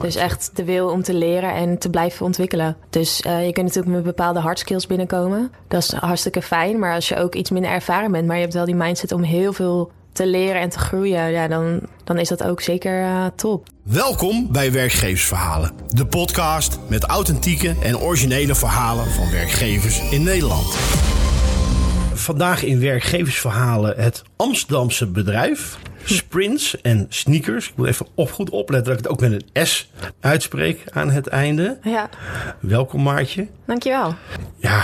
Dus echt de wil om te leren en te blijven ontwikkelen. Dus je kunt natuurlijk met bepaalde hard skills binnenkomen. Dat is hartstikke fijn. Maar als je ook iets minder ervaren bent, maar je hebt wel die mindset om heel veel te leren en te groeien, ja, dan is dat ook zeker top. Welkom bij Werkgeversverhalen. De podcast met authentieke en originele verhalen van werkgevers in Nederland. Vandaag in Werkgeversverhalen het Amsterdamse bedrijf Sprints en Sneakers. Ik moet even goed opletten dat ik het ook met een S uitspreek aan het einde. Ja. Welkom Maartje. Dankjewel. Ja,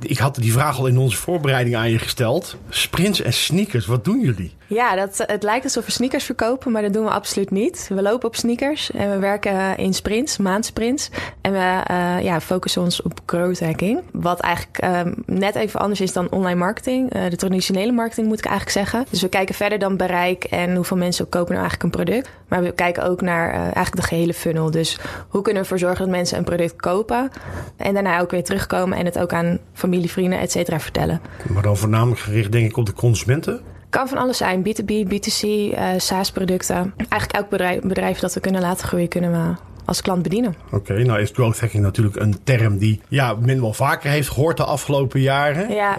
ik had die vraag al in onze voorbereiding aan je gesteld. Sprints en Sneakers, wat doen jullie? Ja, het lijkt alsof we sneakers verkopen, maar dat doen we absoluut niet. We lopen op sneakers en we werken in sprints, maandsprints. En we focussen ons op growth hacking. Wat eigenlijk net even anders is dan online marketing. De traditionele marketing moet ik eigenlijk zeggen. Dus we kijken verder dan bereik en hoeveel mensen kopen nou eigenlijk een product. Maar we kijken ook naar eigenlijk de gehele funnel. Dus hoe kunnen we ervoor zorgen dat mensen een product kopen en daarna ook weer terugkomen en het ook aan familie, vrienden, et cetera vertellen. Maar dan voornamelijk gericht denk ik op de consumenten? Kan van alles zijn. B2B, B2C, SaaS-producten. Eigenlijk elk bedrijf dat we kunnen laten groeien, kunnen we als klant bedienen. Oké, nou is growth hacking natuurlijk een term die men wel vaker heeft gehoord de afgelopen jaren. Ja.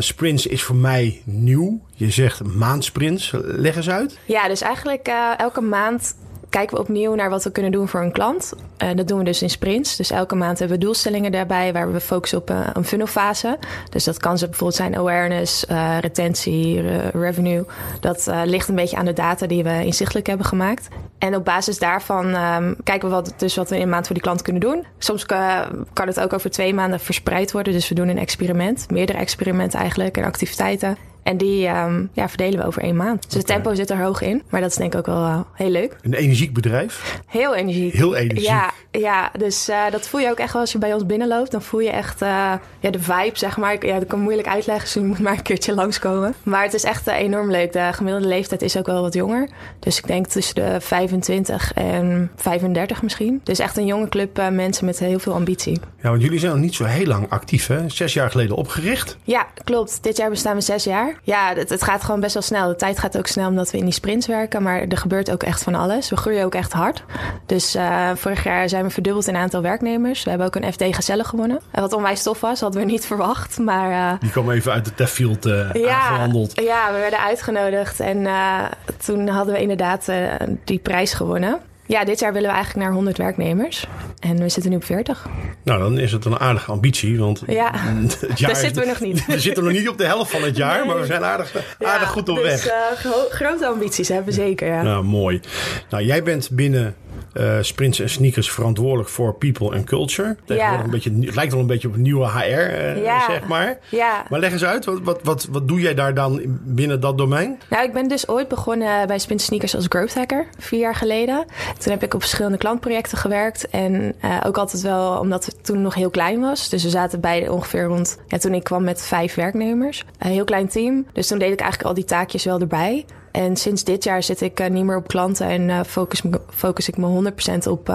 Sprints is voor mij nieuw. Je zegt maandsprints. Leg eens uit. Ja, dus eigenlijk elke maand kijken we opnieuw naar wat we kunnen doen voor een klant. Dat doen we dus in sprints. Dus elke maand hebben we doelstellingen daarbij waar we focussen op een funnelfase. Dus dat kan bijvoorbeeld zijn awareness, retentie, revenue. Dat ligt een beetje aan de data die we inzichtelijk hebben gemaakt. En op basis daarvan kijken we wat we in een maand voor die klant kunnen doen. Soms kan het ook over 2 maanden verspreid worden. Dus we doen een experiment, meerdere experimenten eigenlijk en activiteiten. En die verdelen we over 1 maand. Dus het tempo zit er hoog in. Maar dat is denk ik ook wel heel leuk. Een energiek bedrijf? Heel energiek. Heel energiek. Ja dus dat voel je ook echt wel als je bij ons binnenloopt. Dan voel je echt de vibe, zeg maar. Ja, dat kan moeilijk uitleggen, dus je moet maar een keertje langskomen. Maar het is echt enorm leuk. De gemiddelde leeftijd is ook wel wat jonger. Dus ik denk tussen de 25 en 35 misschien. Dus echt een jonge club mensen met heel veel ambitie. Ja, want jullie zijn nog niet zo heel lang actief, hè? 6 jaar geleden opgericht. Ja, klopt. Dit jaar bestaan we 6 jaar. Ja, het gaat gewoon best wel snel. De tijd gaat ook snel omdat we in die sprints werken. Maar er gebeurt ook echt van alles. We groeien ook echt hard. Dus vorig jaar zijn we verdubbeld in aantal werknemers. We hebben ook een FD Gezellen gewonnen. Wat onwijs tof was, hadden we niet verwacht. Maar, die kwam even uit de Teffield aangehandeld. Ja, we werden uitgenodigd. En toen hadden we inderdaad die prijs gewonnen. Ja, dit jaar willen we eigenlijk naar 100 werknemers. En we zitten nu op 40. Nou, dan is het een aardige ambitie. Want het jaar daar zitten we nog niet. We zitten nog niet op de helft van het jaar. Nee. Maar we zijn aardig goed op weg. Dus grote ambities hebben we zeker, ja. Nou, mooi. Nou, jij bent binnen Sprints en Sneakers verantwoordelijk voor people and culture. Het lijkt wel een beetje op een nieuwe HR, zeg maar. Ja. Maar leg eens uit, wat doe jij daar dan binnen dat domein? Nou, ik ben dus ooit begonnen bij Sprints en Sneakers als growth hacker, 4 jaar geleden. Toen heb ik op verschillende klantprojecten gewerkt. En ook altijd wel, omdat het toen nog heel klein was. Dus we zaten bij ongeveer rond, toen ik kwam met 5 werknemers. Een heel klein team. Dus toen deed ik eigenlijk al die taakjes wel erbij. En sinds dit jaar zit ik niet meer op klanten en focus ik me 100% op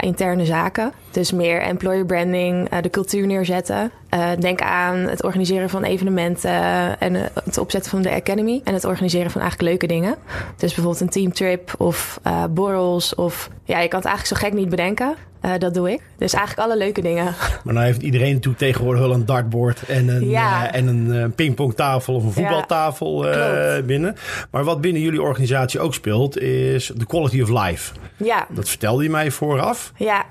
interne zaken. Dus meer employer branding, de cultuur neerzetten. Denk aan het organiseren van evenementen en het opzetten van de academy. En het organiseren van eigenlijk leuke dingen. Dus bijvoorbeeld een teamtrip of borrels. Of je kan het eigenlijk zo gek niet bedenken. Dat doe ik. Dus eigenlijk alle leuke dingen. Maar nou heeft iedereen natuurlijk tegenwoordig wel een dartboard en een pingpongtafel of een voetbaltafel binnen. Maar wat binnen jullie organisatie ook speelt is de quality of life. Ja. Dat vertelde je mij vooraf. Ja.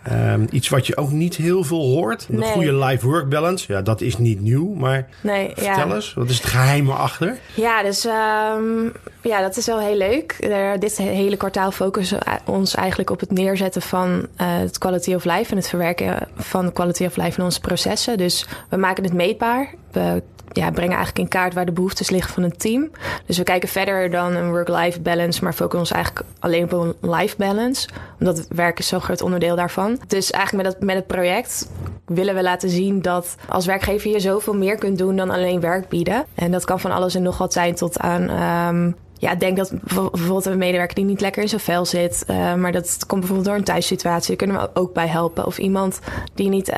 Iets wat je ook niet heel veel hoort. Een goede life-work balance. Ja, dat is niet nieuw. Maar vertel eens, wat is het geheim erachter? Ja, dus dat is wel heel leuk. Dit hele kwartaal focussen we ons eigenlijk op het neerzetten van het quality of life en het verwerken van quality of life in onze processen. Dus we maken het meetbaar. We brengen eigenlijk in kaart waar de behoeftes liggen van een team. Dus we kijken verder dan een work-life balance, maar focussen ons eigenlijk alleen op een life balance. Omdat werk is zo'n groot onderdeel daarvan. Dus eigenlijk met het project willen we laten zien dat als werkgever je zoveel meer kunt doen dan alleen werk bieden. En dat kan van alles en nog wat zijn tot aan Ja, ik denk dat bijvoorbeeld een medewerker die niet lekker in zijn vel zit. Maar dat komt bijvoorbeeld door een thuissituatie. Daar kunnen we ook bij helpen. Of iemand die niet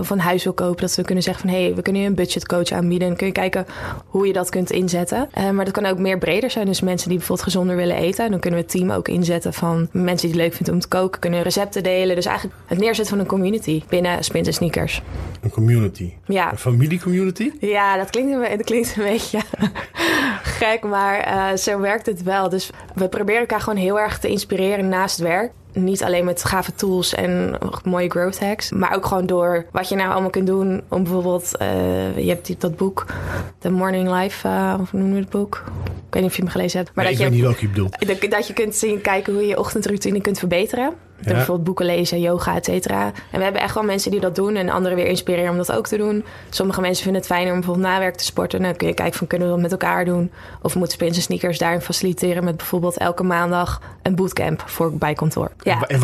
van huis wil kopen. Dat we kunnen zeggen van, hey, we kunnen je een budgetcoach aanbieden. Dan kun je kijken hoe je dat kunt inzetten. Maar dat kan ook meer breder zijn. Dus mensen die bijvoorbeeld gezonder willen eten. Dan kunnen we het team ook inzetten van mensen die het leuk vinden om te koken. Kunnen recepten delen. Dus eigenlijk het neerzetten van een community binnen Sprints en Sneakers. Een community? Ja. Een familiecommunity? Ja, dat klinkt een beetje gek, maar zo werkt het wel. Dus we proberen elkaar gewoon heel erg te inspireren naast het werk. Niet alleen met gave tools en mooie growth hacks, maar ook gewoon door wat je nou allemaal kunt doen. Om bijvoorbeeld, je hebt dat boek, The Morning Life, of noemen we het boek? Ik weet niet of je hem gelezen hebt. Maar nee, ik weet niet welke je bedoelt. Dat je kunt zien, kijken hoe je je ochtendroutine kunt verbeteren. Ja. Bijvoorbeeld boeken lezen, yoga, et cetera. En we hebben echt wel mensen die dat doen en anderen weer inspireren om dat ook te doen. Sommige mensen vinden het fijner om bijvoorbeeld na werk te sporten. Dan kun je kijken van, kunnen we dat met elkaar doen? Of moeten Sprints en Sneakers daarin faciliteren met bijvoorbeeld elke maandag een bootcamp voor bij kantoor. Ja. En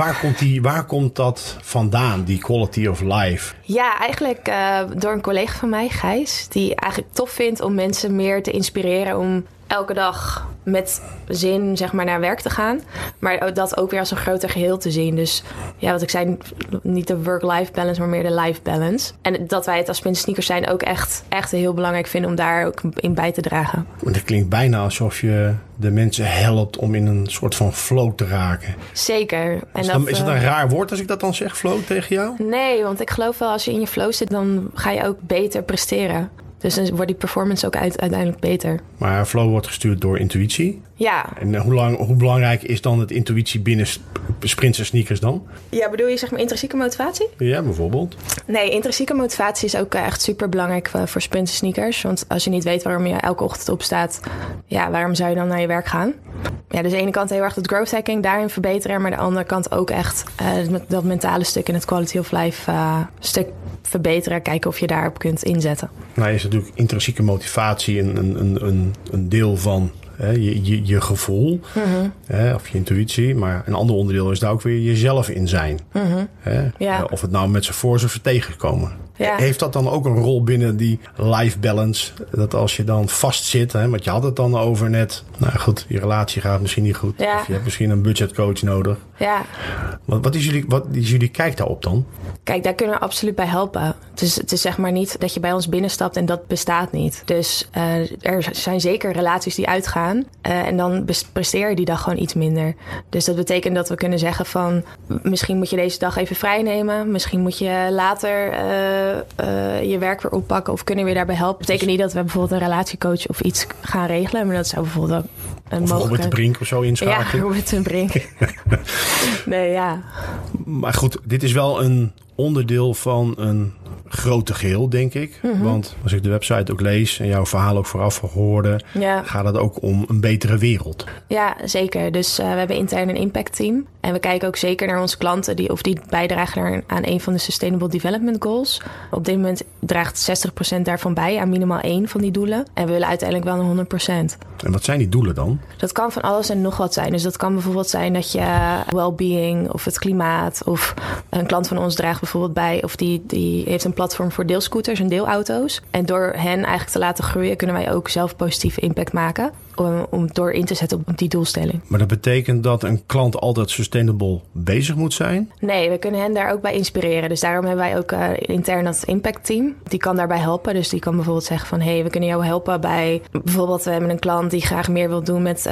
waar komt dat vandaan, die quality of life? Ja, eigenlijk door een collega van mij, Gijs, die eigenlijk tof vindt om mensen meer te inspireren om elke dag met zin zeg maar naar werk te gaan. Maar dat ook weer als een groter geheel te zien. Dus ja, wat ik zei, niet de work-life balance, maar meer de life balance. En dat wij het als Sprints en Sneakers zijn ook echt heel belangrijk vinden om daar ook in bij te dragen. Dat klinkt bijna alsof je de mensen helpt om in een soort van flow te raken. Zeker. En is dat een raar woord als ik dat dan zeg, flow, tegen jou? Nee, want ik geloof wel als je in je flow zit, dan ga je ook beter presteren. Dus dan wordt die performance ook uiteindelijk beter. Maar flow wordt gestuurd door intuïtie. Ja. En hoe belangrijk is dan het intuïtie binnen Sprints en Sneakers dan? Ja, bedoel je zeg maar intrinsieke motivatie? Ja, bijvoorbeeld. Nee, intrinsieke motivatie is ook echt super belangrijk voor Sprints en Sneakers. Want als je niet weet waarom je elke ochtend opstaat, ja, waarom zou je dan naar je werk gaan? Ja, dus aan de ene kant heel erg dat growth hacking daarin verbeteren. Maar aan de andere kant ook echt dat mentale stuk en het quality of life stuk verbeteren. Kijken of je daarop kunt inzetten. Nou, is natuurlijk intrinsieke motivatie een deel van je gevoel, mm-hmm, of je intuïtie. Maar een ander onderdeel is daar ook weer jezelf in zijn. Mm-hmm. Ja. Of het nou met z'n voor of tegenkomen. Ja. Heeft dat dan ook een rol binnen die life balance? Dat als je dan vastzit, want je had het dan over net. Nou goed, je relatie gaat misschien niet goed. Ja. Of je hebt misschien een budgetcoach nodig. Ja. Wat is jullie kijk daarop dan? Kijk, daar kunnen we absoluut bij helpen. Het is zeg maar niet dat je bij ons binnenstapt en dat bestaat niet. Dus er zijn zeker relaties die uitgaan. En dan presteer je die dag gewoon iets minder. Dus dat betekent dat we kunnen zeggen van, misschien moet je deze dag even vrij nemen. Misschien moet je later je werk weer oppakken of kunnen we daarbij helpen. Dat betekent niet dat we bijvoorbeeld een relatiecoach of iets gaan regelen. Maar dat zou bijvoorbeeld een mogelijke... Robert de Brink of zo inschakelen. Ja, Robert de Brink. Nee, ja. Maar goed, dit is wel een onderdeel van een grote geheel, denk ik. Mm-hmm. Want als ik de website ook lees en jouw verhaal ook vooraf hoorde, ja, gaat het ook om een betere wereld. Ja, zeker. Dus we hebben intern een impact team. En we kijken ook zeker naar onze klanten die bijdragen aan een van de Sustainable Development Goals. Op dit moment draagt 60% daarvan bij aan minimaal 1 van die doelen. En we willen uiteindelijk wel naar 100%. En wat zijn die doelen dan? Dat kan van alles en nog wat zijn. Dus dat kan bijvoorbeeld zijn dat je well-being of het klimaat, of een klant van ons draagt bijvoorbeeld bij, of die heeft een platform voor deelscooters en deelauto's. En door hen eigenlijk te laten groeien, kunnen wij ook zelf positieve impact maken. Om door in te zetten op die doelstelling. Maar dat betekent dat een klant altijd sustainable bezig moet zijn? Nee, we kunnen hen daar ook bij inspireren. Dus daarom hebben wij ook intern dat impact team. Die kan daarbij helpen. Dus die kan bijvoorbeeld zeggen van, hey, we kunnen jou helpen bij, bijvoorbeeld we hebben een klant die graag meer wil doen met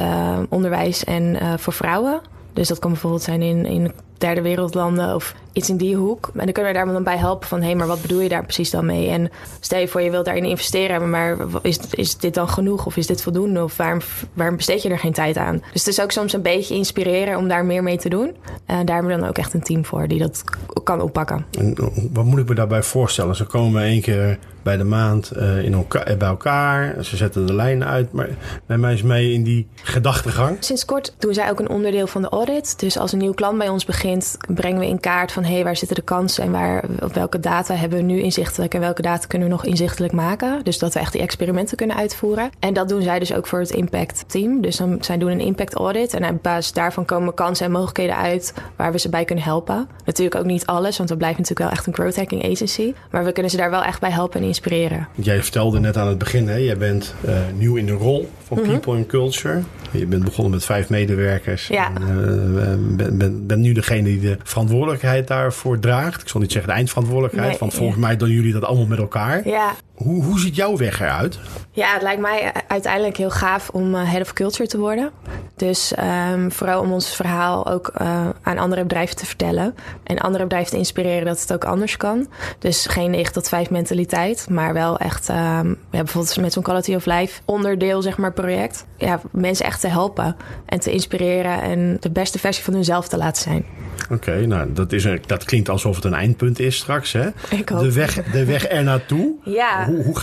onderwijs en voor vrouwen. Dus dat kan bijvoorbeeld zijn in derde wereldlanden of iets in die hoek. En dan kunnen we daar dan bij helpen van, hé, maar wat bedoel je daar precies dan mee? En stel je voor, je wilt daarin investeren, maar is dit dan genoeg? Of is dit voldoende? Of waarom besteed je er geen tijd aan? Dus het is ook soms een beetje inspireren om daar meer mee te doen. En daar hebben we dan ook echt een team voor die dat kan oppakken. En wat moet ik me daarbij voorstellen? Ze komen 1 keer bij de maand bij elkaar. Ze zetten de lijn uit. Maar neem mij eens mee in die gedachtegang. Sinds kort doen zij ook een onderdeel van de audit. Dus als een nieuw klant bij ons begint, begint, brengen we in kaart van waar zitten de kansen en welke data hebben we nu inzichtelijk en welke data kunnen we nog inzichtelijk maken. Dus dat we echt die experimenten kunnen uitvoeren. En dat doen zij dus ook voor het impact team. Dus dan, zij doen een impact audit en op basis daarvan komen kansen en mogelijkheden uit waar we ze bij kunnen helpen. Natuurlijk ook niet alles, want we blijven natuurlijk wel echt een growth hacking agency. Maar we kunnen ze daar wel echt bij helpen en inspireren. Jij vertelde net aan het begin, hè? Jij bent nieuw in de rol van People and Culture. Je bent begonnen met 5 medewerkers. Ja. Ben nu degene die de verantwoordelijkheid daarvoor draagt. Ik zal niet zeggen de eindverantwoordelijkheid. Nee, want volgens mij doen jullie dat allemaal met elkaar. Ja. Hoe ziet jouw weg eruit? Ja, het lijkt mij uiteindelijk heel gaaf om head of culture te worden. Dus vooral om ons verhaal ook aan andere bedrijven te vertellen. En andere bedrijven te inspireren dat het ook anders kan. Dus geen 9-tot-5 mentaliteit. Maar wel echt, bijvoorbeeld met zo'n quality of life onderdeel project. Ja, mensen echt te helpen en te inspireren en de beste versie van hunzelf te laten zijn. Oké, nou dat klinkt alsof het een eindpunt is straks, hè? Ik hoop. De weg ernaartoe. Ja. Hoe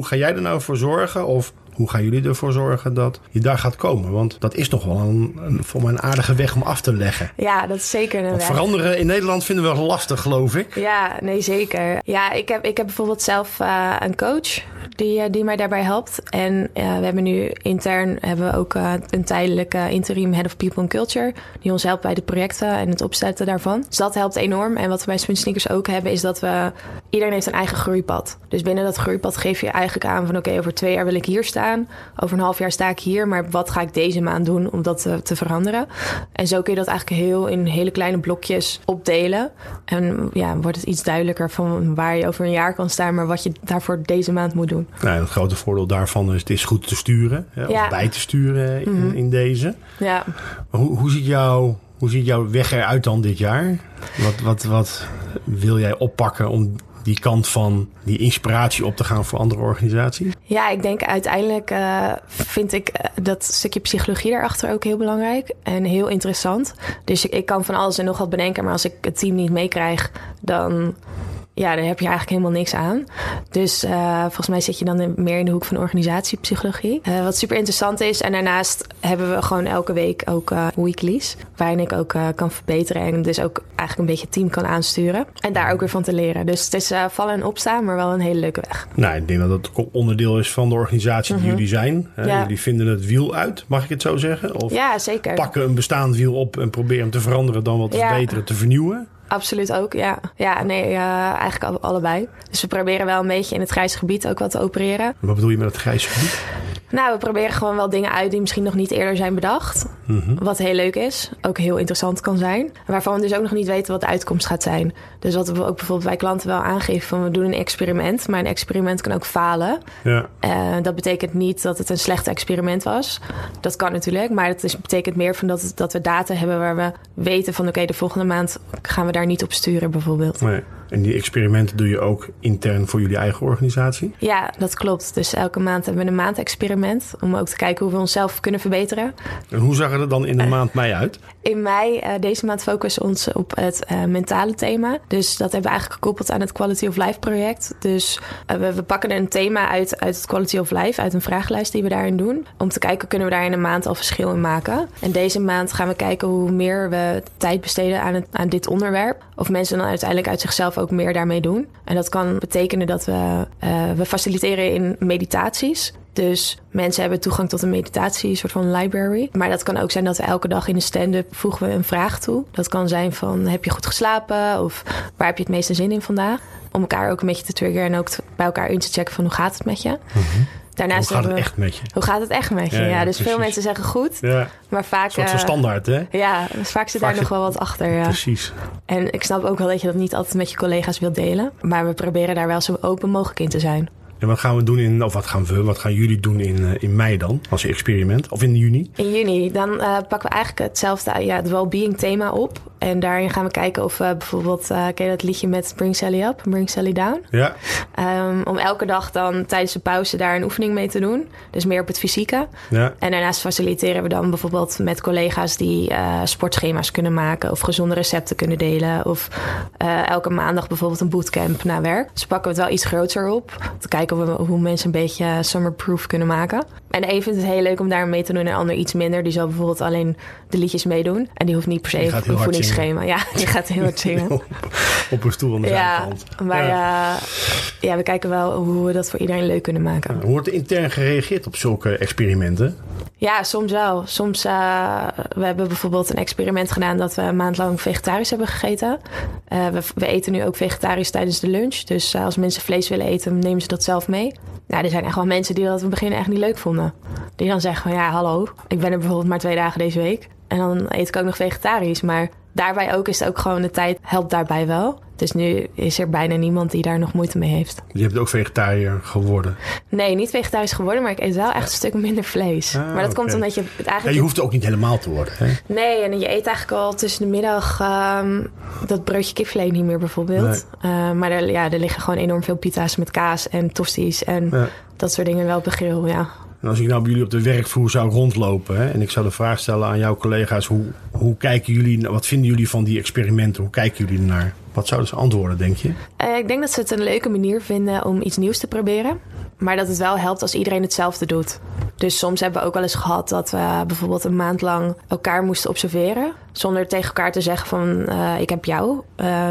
ga jij er nou voor zorgen? Of hoe gaan jullie ervoor zorgen dat je daar gaat komen? Want dat is nog wel voor mij een aardige weg om af te leggen. Ja, dat is zeker een weg. Veranderen in Nederland vinden we lastig, geloof ik. Ja, nee, zeker. Ja, ik heb bijvoorbeeld zelf een coach die mij daarbij helpt. En we hebben nu intern ook een tijdelijke interim head of people and culture. Die ons helpt bij de projecten en het opzetten daarvan. Dus dat helpt enorm. En wat we bij Sprints Sneakers ook hebben is dat iedereen heeft een eigen groeipad. Dus binnen dat groeipad geef je eigenlijk aan van oké, over 2 jaar wil ik hier staan. Over een half jaar sta ik hier, maar wat ga ik deze maand doen om dat te veranderen? En zo kun je dat eigenlijk in hele kleine blokjes opdelen. En ja, wordt het iets duidelijker van waar je over een jaar kan staan, maar wat je daarvoor deze maand moet doen. Nou, het grote voordeel daarvan is, het is goed te sturen, of bij te sturen in deze. Ja. Hoe ziet jouw weg eruit dan dit jaar? Wat wil jij oppakken om die kant van die inspiratie op te gaan voor andere organisaties? Ja, ik denk uiteindelijk vind ik dat stukje psychologie daarachter ook heel belangrijk en heel interessant. Dus ik kan van alles en nog wat bedenken, maar als ik het team niet meekrijg, dan heb je eigenlijk helemaal niks aan. Dus volgens mij zit je dan meer in de hoek van organisatiepsychologie. Wat super interessant is. En daarnaast hebben we gewoon elke week ook weeklies. Waarin ik ook kan verbeteren. En dus ook eigenlijk een beetje het team kan aansturen. En daar ook weer van te leren. Dus het is vallen en opstaan, maar wel een hele leuke weg. Nou, ik denk dat het onderdeel is van de organisatie die jullie zijn. Ja. Jullie vinden het wiel uit, mag ik het zo zeggen? Of ja, zeker. Pakken een bestaand wiel op en proberen hem te veranderen. Dan wat te verbeteren, te vernieuwen. Absoluut ook, ja. Ja, nee, eigenlijk allebei. Dus we proberen wel een beetje in het grijze gebied ook wat te opereren. Wat bedoel je met het grijze gebied? Nou, we proberen gewoon wel dingen uit die misschien nog niet eerder zijn bedacht. Wat heel leuk is. Ook heel interessant kan zijn. Waarvan we dus ook nog niet weten wat de uitkomst gaat zijn. Dus wat we ook bijvoorbeeld bij klanten wel aangeven van we doen een experiment. Maar een experiment kan ook falen. Ja. Dat betekent niet dat het een slecht experiment was. Dat kan natuurlijk. Maar dat betekent meer van dat we data hebben waar we weten van oké, de volgende maand gaan we daar niet op sturen bijvoorbeeld. Nee. En die experimenten doe je ook intern voor jullie eigen organisatie? Ja, dat klopt. Dus elke maand hebben we een maandexperiment. Om ook te kijken hoe we onszelf kunnen verbeteren. En hoe zag het er dan in de maand mei uit? In mei, deze maand focussen we ons op het mentale thema. Dus dat hebben we eigenlijk gekoppeld aan het Quality of Life project. Dus we pakken een thema uit het Quality of Life. Uit een vragenlijst die we daarin doen. Om te kijken, kunnen we daar in een maand al verschil in maken? En deze maand gaan we kijken hoe meer we tijd besteden aan dit onderwerp. Of mensen dan uiteindelijk uit zichzelf ook meer daarmee doen. En dat kan betekenen dat we faciliteren in meditaties. Dus mensen hebben toegang tot een meditatie, een soort van library. Maar dat kan ook zijn dat we elke dag in de stand-up voegen we een vraag toe. Dat kan zijn van, heb je goed geslapen? Of waar heb je het meeste zin in vandaag? Om elkaar ook een beetje te triggeren en ook bij elkaar in te checken van, hoe gaat het met je? Daarnaast hoe gaat het echt met je? Ja, dus precies. Veel mensen zeggen goed, maar vaak een soort van standaard, hè? Ja, dus vaak zit daar nog wel wat achter. Ja. Precies. En ik snap ook wel dat je dat niet altijd met je collega's wilt delen. Maar we proberen daar wel zo open mogelijk in te zijn. En wat gaan we doen wat gaan jullie doen in mei dan, als experiment? Of in juni? In juni, dan pakken we eigenlijk hetzelfde, het well-being thema op. En daarin gaan we kijken of we bijvoorbeeld, ken je dat liedje met Bring Sally Up, Bring Sally Down? Ja. Om elke dag dan tijdens de pauze daar een oefening mee te doen. Dus meer op het fysieke. Ja. En daarnaast faciliteren we dan bijvoorbeeld met collega's die sportschema's kunnen maken. Of gezonde recepten kunnen delen. Of elke maandag bijvoorbeeld een bootcamp na werk. Dus pakken we het wel iets groter op. Te kijken hoe mensen een beetje summerproof kunnen maken. En de een vindt het heel leuk om daar mee te doen. En de ander iets minder. Die zal bijvoorbeeld alleen de liedjes meedoen. En die hoeft niet per se oefening werkschema. Ja, die gaat heel hard zingen. Op een stoel aan de zijkant. Maar ja, we kijken wel hoe we dat voor iedereen leuk kunnen maken. Ja, wordt intern gereageerd op zulke experimenten? Ja, soms wel. Soms, we hebben bijvoorbeeld een experiment gedaan dat we een maand lang vegetarisch hebben gegeten. We eten nu ook vegetarisch tijdens de lunch. Dus als mensen vlees willen eten, nemen ze dat zelf mee. Nou, er zijn echt wel mensen die dat in het begin echt niet leuk vonden. Die dan zeggen van ja, hallo, ik ben er bijvoorbeeld maar 2 dagen deze week. En dan eet ik ook nog vegetarisch. Maar daarbij ook is het ook gewoon de tijd, helpt daarbij wel. Dus nu is er bijna niemand die daar nog moeite mee heeft. Je hebt ook vegetariër geworden? Nee, niet vegetarisch geworden, maar ik eet wel echt een stuk minder vlees. Ah, maar dat komt omdat je het eigenlijk... Ja, je hoeft het ook niet helemaal te worden, hè? Nee, en je eet eigenlijk al tussen de middag dat broodje kipfilet niet meer bijvoorbeeld. Nee. Maar er liggen gewoon enorm veel pita's met kaas en tosti's en dat soort dingen wel op de grill, ja. En als ik nou bij jullie op de werkvloer zou rondlopen, hè, en ik zou de vraag stellen aan jouw collega's, hoe kijken jullie, wat vinden jullie van die experimenten? Hoe kijken jullie ernaar? Wat zouden ze antwoorden, denk je? Ik denk dat ze het een leuke manier vinden om iets nieuws te proberen. Maar dat het wel helpt als iedereen hetzelfde doet. Dus soms hebben we ook wel eens gehad dat we bijvoorbeeld een maand lang elkaar moesten observeren. Zonder tegen elkaar te zeggen van ik heb jou.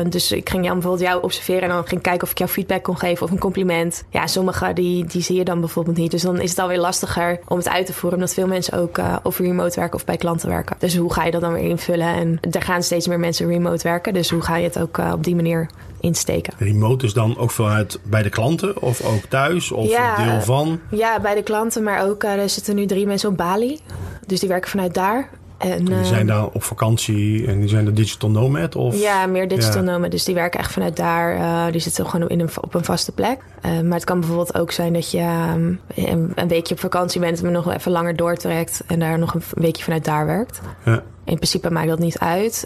Dus ik ging bijvoorbeeld jou observeren en dan ging kijken of ik jou feedback kon geven of een compliment. Ja, sommigen die zie je dan bijvoorbeeld niet. Dus dan is het alweer lastiger om het uit te voeren. Omdat veel mensen ook of remote werken of bij klanten werken. Dus hoe ga je dat dan weer invullen? En er gaan steeds meer mensen remote werken. Dus hoe ga je het ook op die manier insteken? Remote is dan ook vanuit bij de klanten of ook thuis of een deel van? Ja, bij de klanten. Maar ook er zitten nu 3 mensen op Bali. Dus die werken vanuit daar. En die zijn daar op vakantie en die zijn de digital nomad? Of? Ja, meer digital nomad. Dus die werken echt vanuit daar. Die zitten gewoon op een vaste plek. Maar het kan bijvoorbeeld ook zijn dat je een weekje op vakantie bent... en nog even langer doortrekt en daar nog een weekje vanuit daar werkt. Ja. In principe maakt dat niet uit.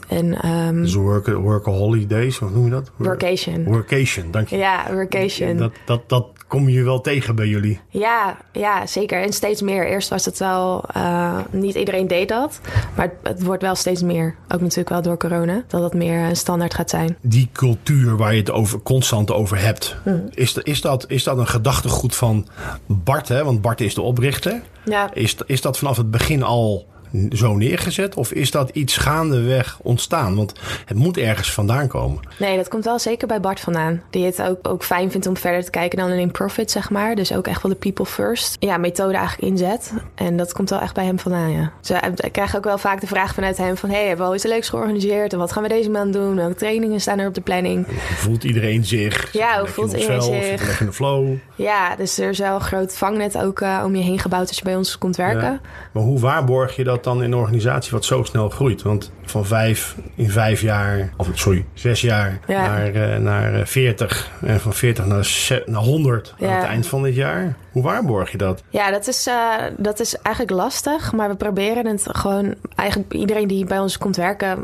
Dus workaholidays, hoe noem je dat? Workation. Workation, dank je. Ja, workation. Dat kom je wel tegen bij jullie. Ja, zeker. En steeds meer. Eerst was het wel... niet iedereen deed dat. Maar het wordt wel steeds meer. Ook natuurlijk wel door corona. Dat dat meer een standaard gaat zijn. Die cultuur waar je het constant over hebt. Mm-hmm. Is dat een gedachtegoed van Bart? Hè? Want Bart is de oprichter. Ja. Is dat vanaf het begin al... zo neergezet? Of is dat iets gaandeweg ontstaan? Want het moet ergens vandaan komen. Nee, dat komt wel zeker bij Bart vandaan. Die het ook fijn vindt om verder te kijken dan alleen profit, zeg maar. Dus ook echt wel de people first. Ja, methode eigenlijk inzet. En dat komt wel echt bij hem vandaan, ja. Dus ik krijg ook wel vaak de vraag vanuit hem van... hey, hebben we al iets leuks georganiseerd? En wat gaan we deze maand doen? Welke trainingen staan er op de planning? Hoe voelt iedereen zich? Ja, hoe voelt iedereen zich? Leg in de flow? Ja, dus er is wel een groot vangnet ook om je heen gebouwd... als je bij ons komt werken. Ja. Maar hoe waarborg je dat dan in een organisatie wat zo snel groeit? Want van 5 jaar... of sorry, 6 jaar naar 40... en van 40 naar 100 aan het eind van dit jaar. Hoe waarborg je dat? Ja, dat is eigenlijk lastig. Maar we proberen het gewoon... eigenlijk iedereen die bij ons komt werken...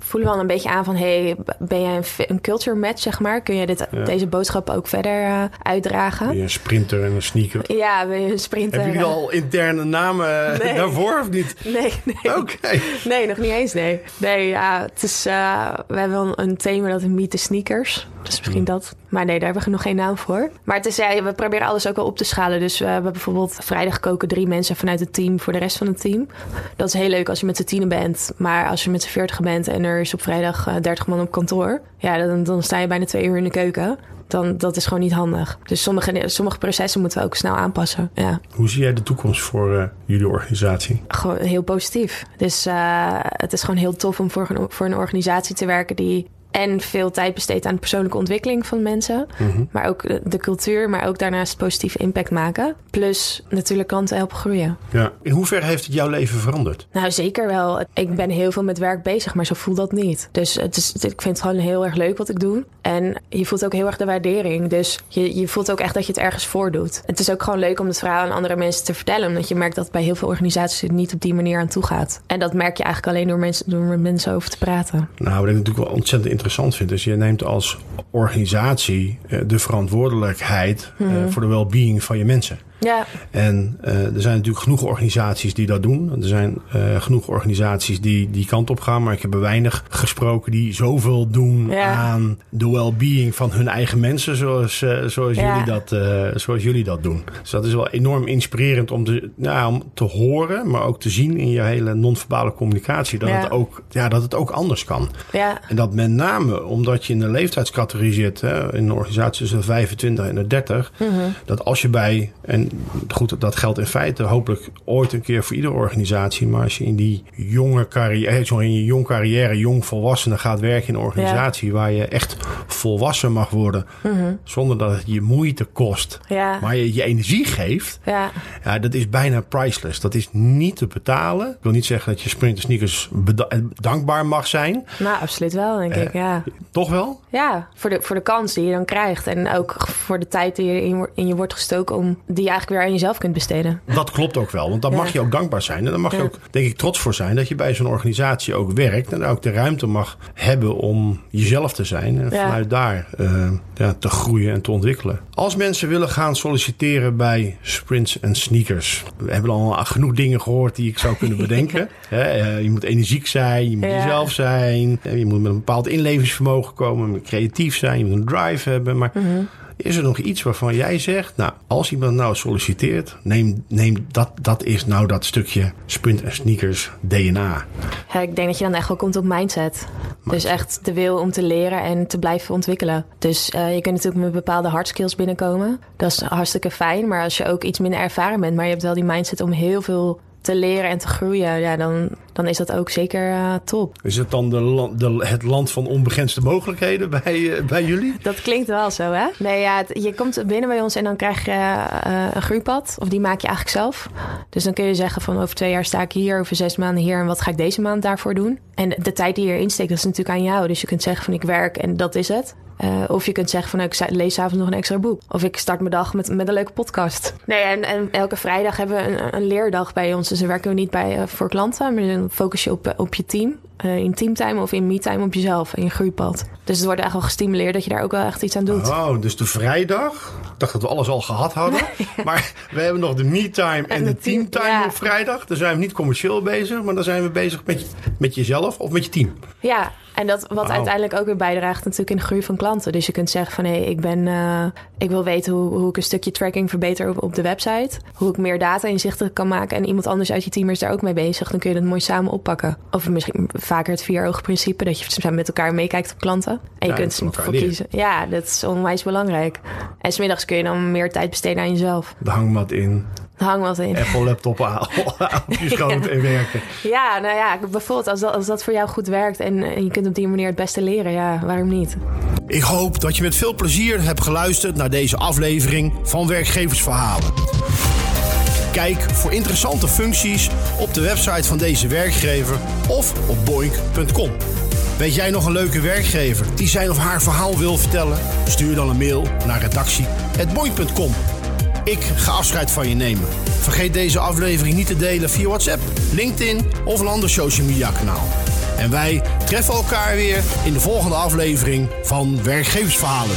voelen wel een beetje aan van... hey, ben jij een culture match, zeg maar? Kun je deze boodschap ook verder uitdragen? Ben je een sprinter en een sneaker? Ja, ben je een sprinter. Hebben jullie al interne namen daarvoor of niet? Nee. Okay. Nee, nog niet eens, nee. Nee, ja, het is... we hebben een thema dat Meet the Sneakers. Dus misschien dat. Maar nee, daar hebben we nog geen naam voor. Maar het is, ja, we proberen alles ook wel op te schalen. Dus we hebben bijvoorbeeld vrijdag koken 3 mensen vanuit het team... voor de rest van het team. Dat is heel leuk als je met z'n 10 bent. Maar als je met z'n 40 bent... en er is op vrijdag 30 man op kantoor... ja, dan sta je bijna 2 uur in de keuken. Dat is gewoon niet handig. Dus sommige processen moeten we ook snel aanpassen. Ja. Hoe zie jij de toekomst voor jullie organisatie? Gewoon heel positief. Dus het is gewoon heel tof om voor een organisatie te werken... die en veel tijd besteedt aan de persoonlijke ontwikkeling van mensen... Mm-hmm. maar ook de cultuur, maar ook daarnaast positieve impact maken. Plus natuurlijk klanten helpen groeien. Ja. In hoeverre heeft het jouw leven veranderd? Nou, zeker wel. Ik ben heel veel met werk bezig, maar zo voelt dat niet. Dus ik vind het gewoon heel erg leuk wat ik doe. En je voelt ook heel erg de waardering. Dus je voelt ook echt dat je het ergens voor doet. Het is ook gewoon leuk om het verhaal aan andere mensen te vertellen... omdat je merkt dat bij heel veel organisaties het niet op die manier aan toe gaat. En dat merk je eigenlijk alleen door mensen over te praten. Nou, wat ik natuurlijk wel ontzettend interessant vindt. Dus je neemt als organisatie de verantwoordelijkheid voor de well-being van je mensen. Ja. En er zijn natuurlijk genoeg organisaties die dat doen. Er zijn genoeg organisaties die die kant op gaan. Maar ik heb er weinig gesproken die zoveel doen aan de well-being van hun eigen mensen. Zoals jullie dat doen. Dus dat is wel enorm inspirerend om te horen. Maar ook te zien in je hele non-verbale communicatie. Dat het ook anders kan. Ja. En dat met name omdat je in de leeftijdscategorie zit. Hè, in een organisatie tussen de 25 en de 30. Mm-hmm. Dat als je bij... En goed, dat geldt in feite hopelijk ooit een keer voor iedere organisatie. Maar als je in die jonge carrière, jong volwassenen gaat werken in een organisatie waar je echt volwassen mag worden. Mm-hmm. Zonder dat het je moeite kost. Ja. Maar je energie geeft. Ja. Ja, dat is bijna priceless. Dat is niet te betalen. Ik wil niet zeggen dat je Sprint en Sneakers dankbaar mag zijn. Nou, absoluut wel, denk ik. Ja. Toch wel? Ja, voor de kans die je dan krijgt. En ook voor de tijd die je in je wordt gestoken om die je eigenlijk weer aan jezelf kunt besteden. Dat klopt ook wel, want dan mag je ook dankbaar zijn. En dan mag je ook, denk ik, trots voor zijn dat je bij zo'n organisatie ook werkt. En ook de ruimte mag hebben om jezelf te zijn. En vanuit daar te groeien en te ontwikkelen. Als mensen willen gaan solliciteren bij Sprints en Sneakers. We hebben al genoeg dingen gehoord die ik zou kunnen bedenken. Je moet energiek zijn, je moet jezelf zijn. Je moet met een bepaald inlevingsvermogen komen. Je moet creatief zijn, je moet een drive hebben. Maar... Mm-hmm. Is er nog iets waarvan jij zegt, nou, als iemand nou solliciteert, neem dat is nou dat stukje Sprint en Sneakers DNA? Ja, ik denk dat je dan echt wel komt op mindset. Dus echt de wil om te leren en te blijven ontwikkelen. Dus je kunt natuurlijk met bepaalde hard skills binnenkomen. Dat is hartstikke fijn, maar als je ook iets minder ervaren bent, maar je hebt wel die mindset om heel veel te leren en te groeien, ja, dan is dat ook zeker top. Is het dan het land van onbegrensde mogelijkheden bij jullie? Dat klinkt wel zo, hè? Nee, ja, je komt binnen bij ons en dan krijg je een groeipad. Of die maak je eigenlijk zelf. Dus dan kun je zeggen van over 2 jaar sta ik hier, over 6 maanden hier en wat ga ik deze maand daarvoor doen? En de tijd die je erin steekt, dat is natuurlijk aan jou. Dus je kunt zeggen van ik werk en dat is het. Of je kunt zeggen van ik lees 's avonds nog een extra boek. Of ik start mijn dag met een leuke podcast. Nee, en elke vrijdag hebben we een leerdag bij ons. Dus dan werken we niet voor klanten, maar dan focus je op je team. In teamtime of in me-time op jezelf en je groeipad. Dus het wordt eigenlijk al gestimuleerd dat je daar ook wel echt iets aan doet. Oh, dus de vrijdag. Ik dacht dat we alles al gehad hadden. Ja. Maar we hebben nog de me-time en de teamtime op vrijdag. Dan zijn we niet commercieel bezig, maar dan zijn we bezig met jezelf of met je team. Ja, en dat wat uiteindelijk ook weer bijdraagt natuurlijk in de groei van klanten. Dus je kunt zeggen van hey, ik wil weten hoe ik een stukje tracking verbeter op de website. Hoe ik meer data inzichtelijk kan maken. En iemand anders uit je team is daar ook mee bezig. Dan kun je dat mooi samen oppakken. Of misschien vaker het 4-oog-principe. Dat je met elkaar meekijkt op klanten. En je kunt er voor kiezen. Ja, dat is onwijs belangrijk. En 's middags kun je dan meer tijd besteden aan jezelf. De hangmat in. Apple laptop op je schoot en werken. Ja, nou ja, bijvoorbeeld als dat voor jou goed werkt en je kunt op die manier het beste leren, ja, waarom niet? Ik hoop dat je met veel plezier hebt geluisterd naar deze aflevering van Werkgeversverhalen. Kijk voor interessante functies op de website van deze werkgever of op boink.com. Weet jij nog een leuke werkgever die zijn of haar verhaal wil vertellen? Stuur dan een mail naar redactie@boink.com. Ik ga afscheid van je nemen. Vergeet deze aflevering niet te delen via WhatsApp, LinkedIn of een ander social media kanaal. En wij treffen elkaar weer in de volgende aflevering van Werkgeversverhalen.